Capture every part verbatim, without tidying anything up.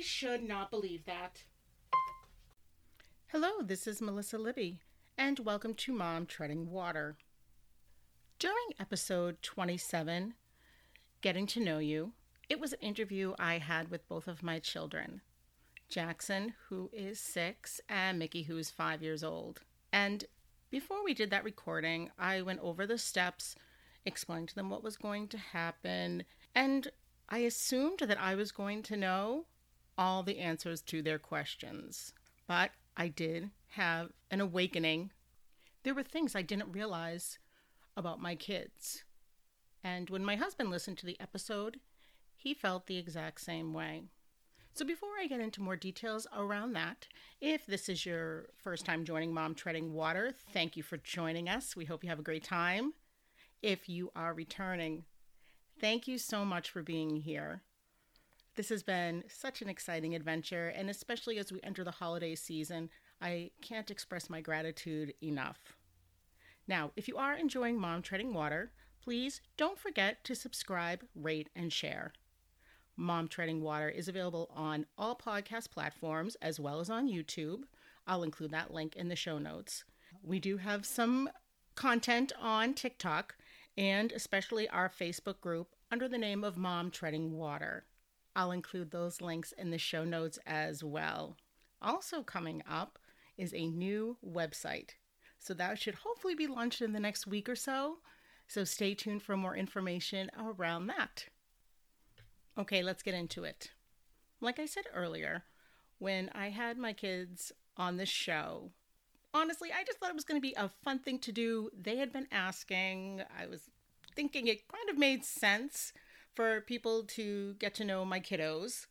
I should not believe that. Hello, this is Melissa Libby, and welcome to Mom Treading Water. During episode twenty-seven, Getting to Know You, it was an interview I had with both of my children, Jackson, who is six, and Mickey, who is five years old. And before we did that recording, I went over the steps, explained to them what was going to happen, and I assumed that I was going to know all the answers to their questions. But I did have an awakening. There were things I didn't realize about my kids. And when my husband listened to the episode, he felt the exact same way. So before I get into more details around that, if this is your first time joining Mom Treading Water, thank you for joining us. We hope you have a great time. If you are returning, thank you so much for being here. This has been such an exciting adventure, and especially as we enter the holiday season, I can't express my gratitude enough. Now, if you are enjoying Mom Treading Water, please don't forget to subscribe, rate, and share. Mom Treading Water is available on all podcast platforms as well as on YouTube. I'll include that link in the show notes. We do have some content on TikTok and especially our Facebook group under the name of Mom Treading Water. I'll include those links in the show notes as well. Also coming up is a new website, so that should hopefully be launched in the next week or so. So stay tuned for more information around that. Okay, let's get into it. Like I said earlier, when I had my kids on this show, honestly, I just thought it was going to be a fun thing to do. They had been asking. I was thinking it kind of made sense for people to get to know my kiddos.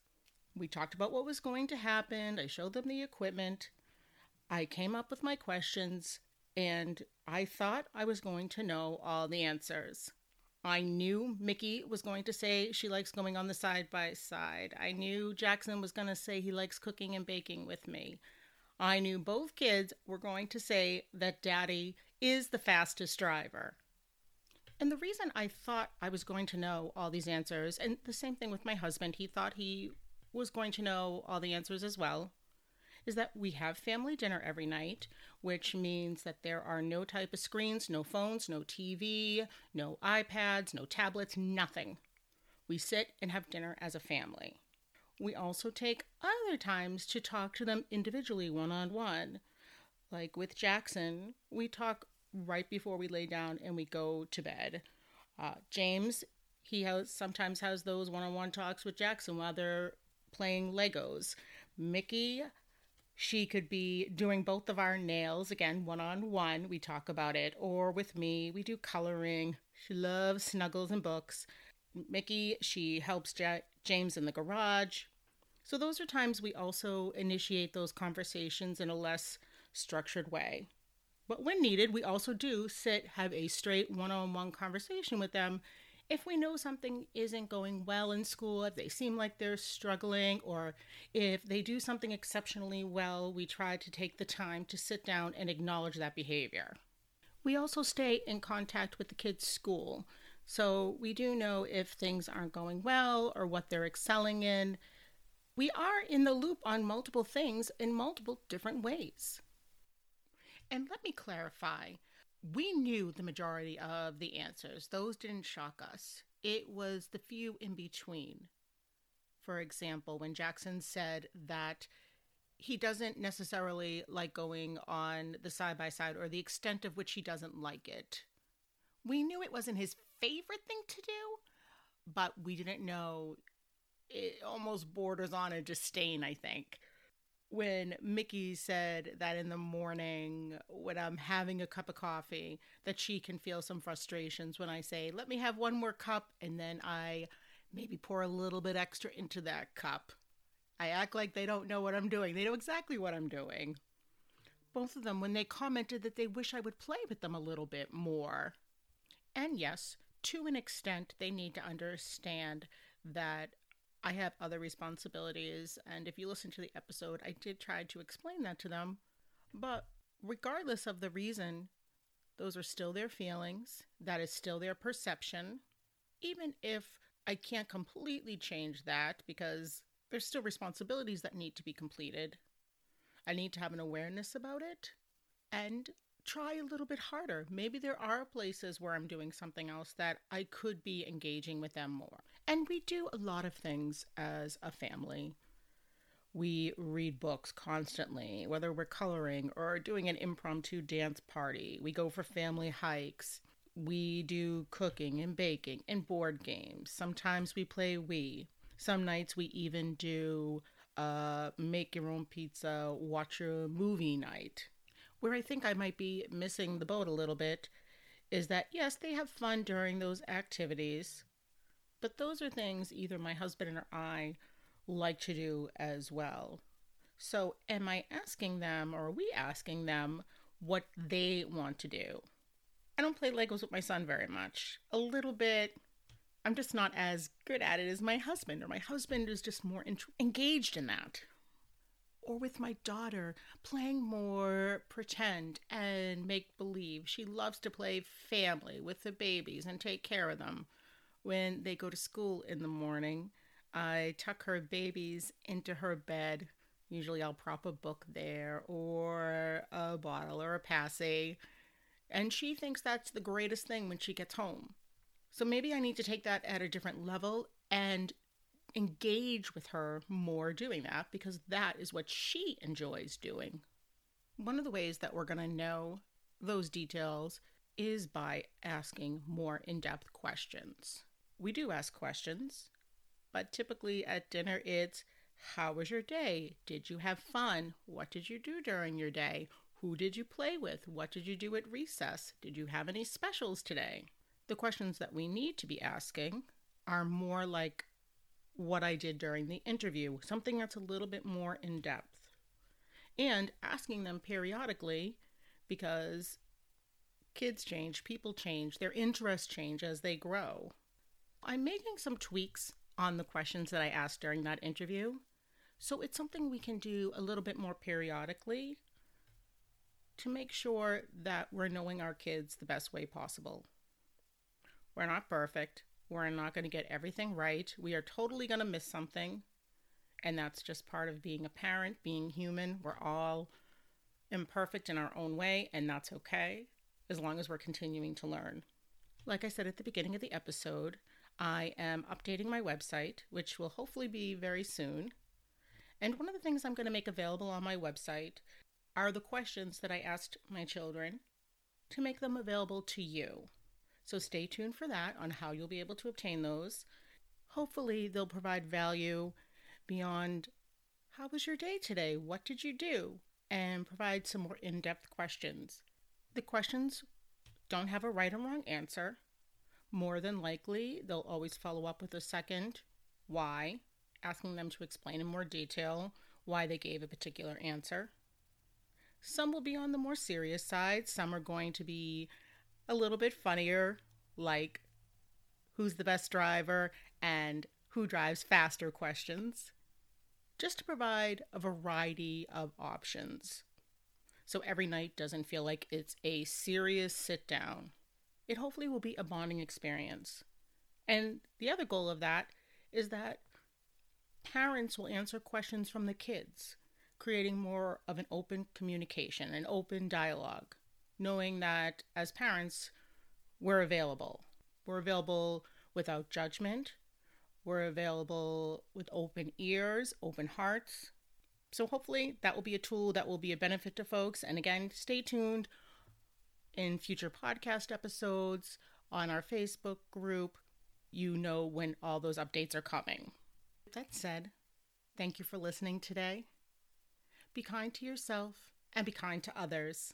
We talked about what was going to happen. I showed them the equipment. I came up with my questions, and I thought I was going to know all the answers. I knew Mickey was going to say she likes going on the side by side. I knew Jackson was going to say he likes cooking and baking with me. I knew both kids were going to say that Daddy is the fastest driver. And the reason I thought I was going to know all these answers, and the same thing with my husband, he thought he was going to know all the answers as well, is that we have family dinner every night, which means that there are no type of screens, no phones, no T V, no iPads, no tablets, nothing. We sit and have dinner as a family. We also take other times to talk to them individually, one-on-one. Like with Jackson, we talk right before we lay down and we go to bed. Uh, James, he has, sometimes has those one-on-one talks with Jackson while they're playing Legos. Mickey, she could be doing both of our nails, again, one-on-one. We talk about it. Or with me, we do coloring. She loves snuggles and books. Mickey, she helps J- James in the garage. So those are times we also initiate those conversations in a less structured way. But when needed, we also do sit, have a straight one-on-one conversation with them. If we know something isn't going well in school, if they seem like they're struggling, or if they do something exceptionally well, we try to take the time to sit down and acknowledge that behavior. We also stay in contact with the kids' school. So we do know if things aren't going well or what they're excelling in. We are in the loop on multiple things in multiple different ways. And let me clarify, we knew the majority of the answers. Those didn't shock us. It was the few in between. For example, when Jackson said that he doesn't necessarily like going on the side-by-side or the extent of which he doesn't like it. We knew it wasn't his favorite thing to do, but we didn't know. It almost borders on a disdain, I think. When Mickey said that in the morning when I'm having a cup of coffee, that she can feel some frustrations when I say, let me have one more cup, and then I maybe pour a little bit extra into that cup. I act like they don't know what I'm doing. They know exactly what I'm doing. Both of them, when they commented that they wish I would play with them a little bit more. And yes, to an extent, they need to understand that I have other responsibilities. And if you listen to the episode, I did try to explain that to them. But regardless of the reason, those are still their feelings. That is still their perception. Even if I can't completely change that because there's still responsibilities that need to be completed. I need to have an awareness about it and try a little bit harder. Maybe there are places where I'm doing something else that I could be engaging with them more. And we do a lot of things as a family. We read books constantly, whether we're coloring or doing an impromptu dance party. We go for family hikes. We do cooking and baking and board games. Sometimes we play Wii. Some nights we even do uh, make your own pizza, watch a movie night. Where I think I might be missing the boat a little bit is that, yes, they have fun during those activities, but those are things either my husband or I like to do as well. So am I asking them, or are we asking them, what they want to do? I don't play Legos with my son very much. A little bit. I'm just not as good at it as my husband, or my husband is just more int- engaged in that. Or with my daughter, playing more pretend and make-believe. She loves to play family with the babies and take care of them. When they go to school in the morning, I tuck her babies into her bed. Usually I'll prop a book there or a bottle or a passy. And she thinks that's the greatest thing when she gets home. So maybe I need to take that at a different level and engage with her more doing that, because that is what she enjoys doing. One of the ways that we're going to know those details is by asking more in-depth questions. We do ask questions, but typically at dinner it's, how was your day? Did you have fun? What did you do during your day? Who did you play with? What did you do at recess? Did you have any specials today? The questions that we need to be asking are more like what I did during the interview, something that's a little bit more in depth, and asking them periodically, because kids change, people change, their interests change as they grow. I'm making some tweaks on the questions that I asked during that interview, so it's something we can do a little bit more periodically to make sure that we're knowing our kids the best way possible. We're not perfect. We're not going to get everything right. We are totally going to miss something. And that's just part of being a parent, being human. We're all imperfect in our own way, and that's okay, as long as we're continuing to learn. Like I said at the beginning of the episode, I am updating my website, which will hopefully be very soon. And one of the things I'm going to make available on my website are the questions that I asked my children, to make them available to you. So stay tuned for that on how you'll be able to obtain those. Hopefully they'll provide value beyond, how was your day today? What did you do? And provide some more in-depth questions. The questions don't have a right or wrong answer. More than likely, they'll always follow up with a second why, asking them to explain in more detail why they gave a particular answer. Some will be on the more serious side. Some are going to be a little bit funnier, like who's the best driver and who drives faster questions, just to provide a variety of options. So every night doesn't feel like it's a serious sit down. It hopefully will be a bonding experience. And the other goal of that is that parents will answer questions from the kids, creating more of an open communication, an open dialogue. Knowing that as parents, we're available. We're available without judgment. We're available with open ears, open hearts. So hopefully that will be a tool that will be a benefit to folks. And again, stay tuned in future podcast episodes on our Facebook group. You know when all those updates are coming. That said, thank you for listening today. Be kind to yourself and be kind to others.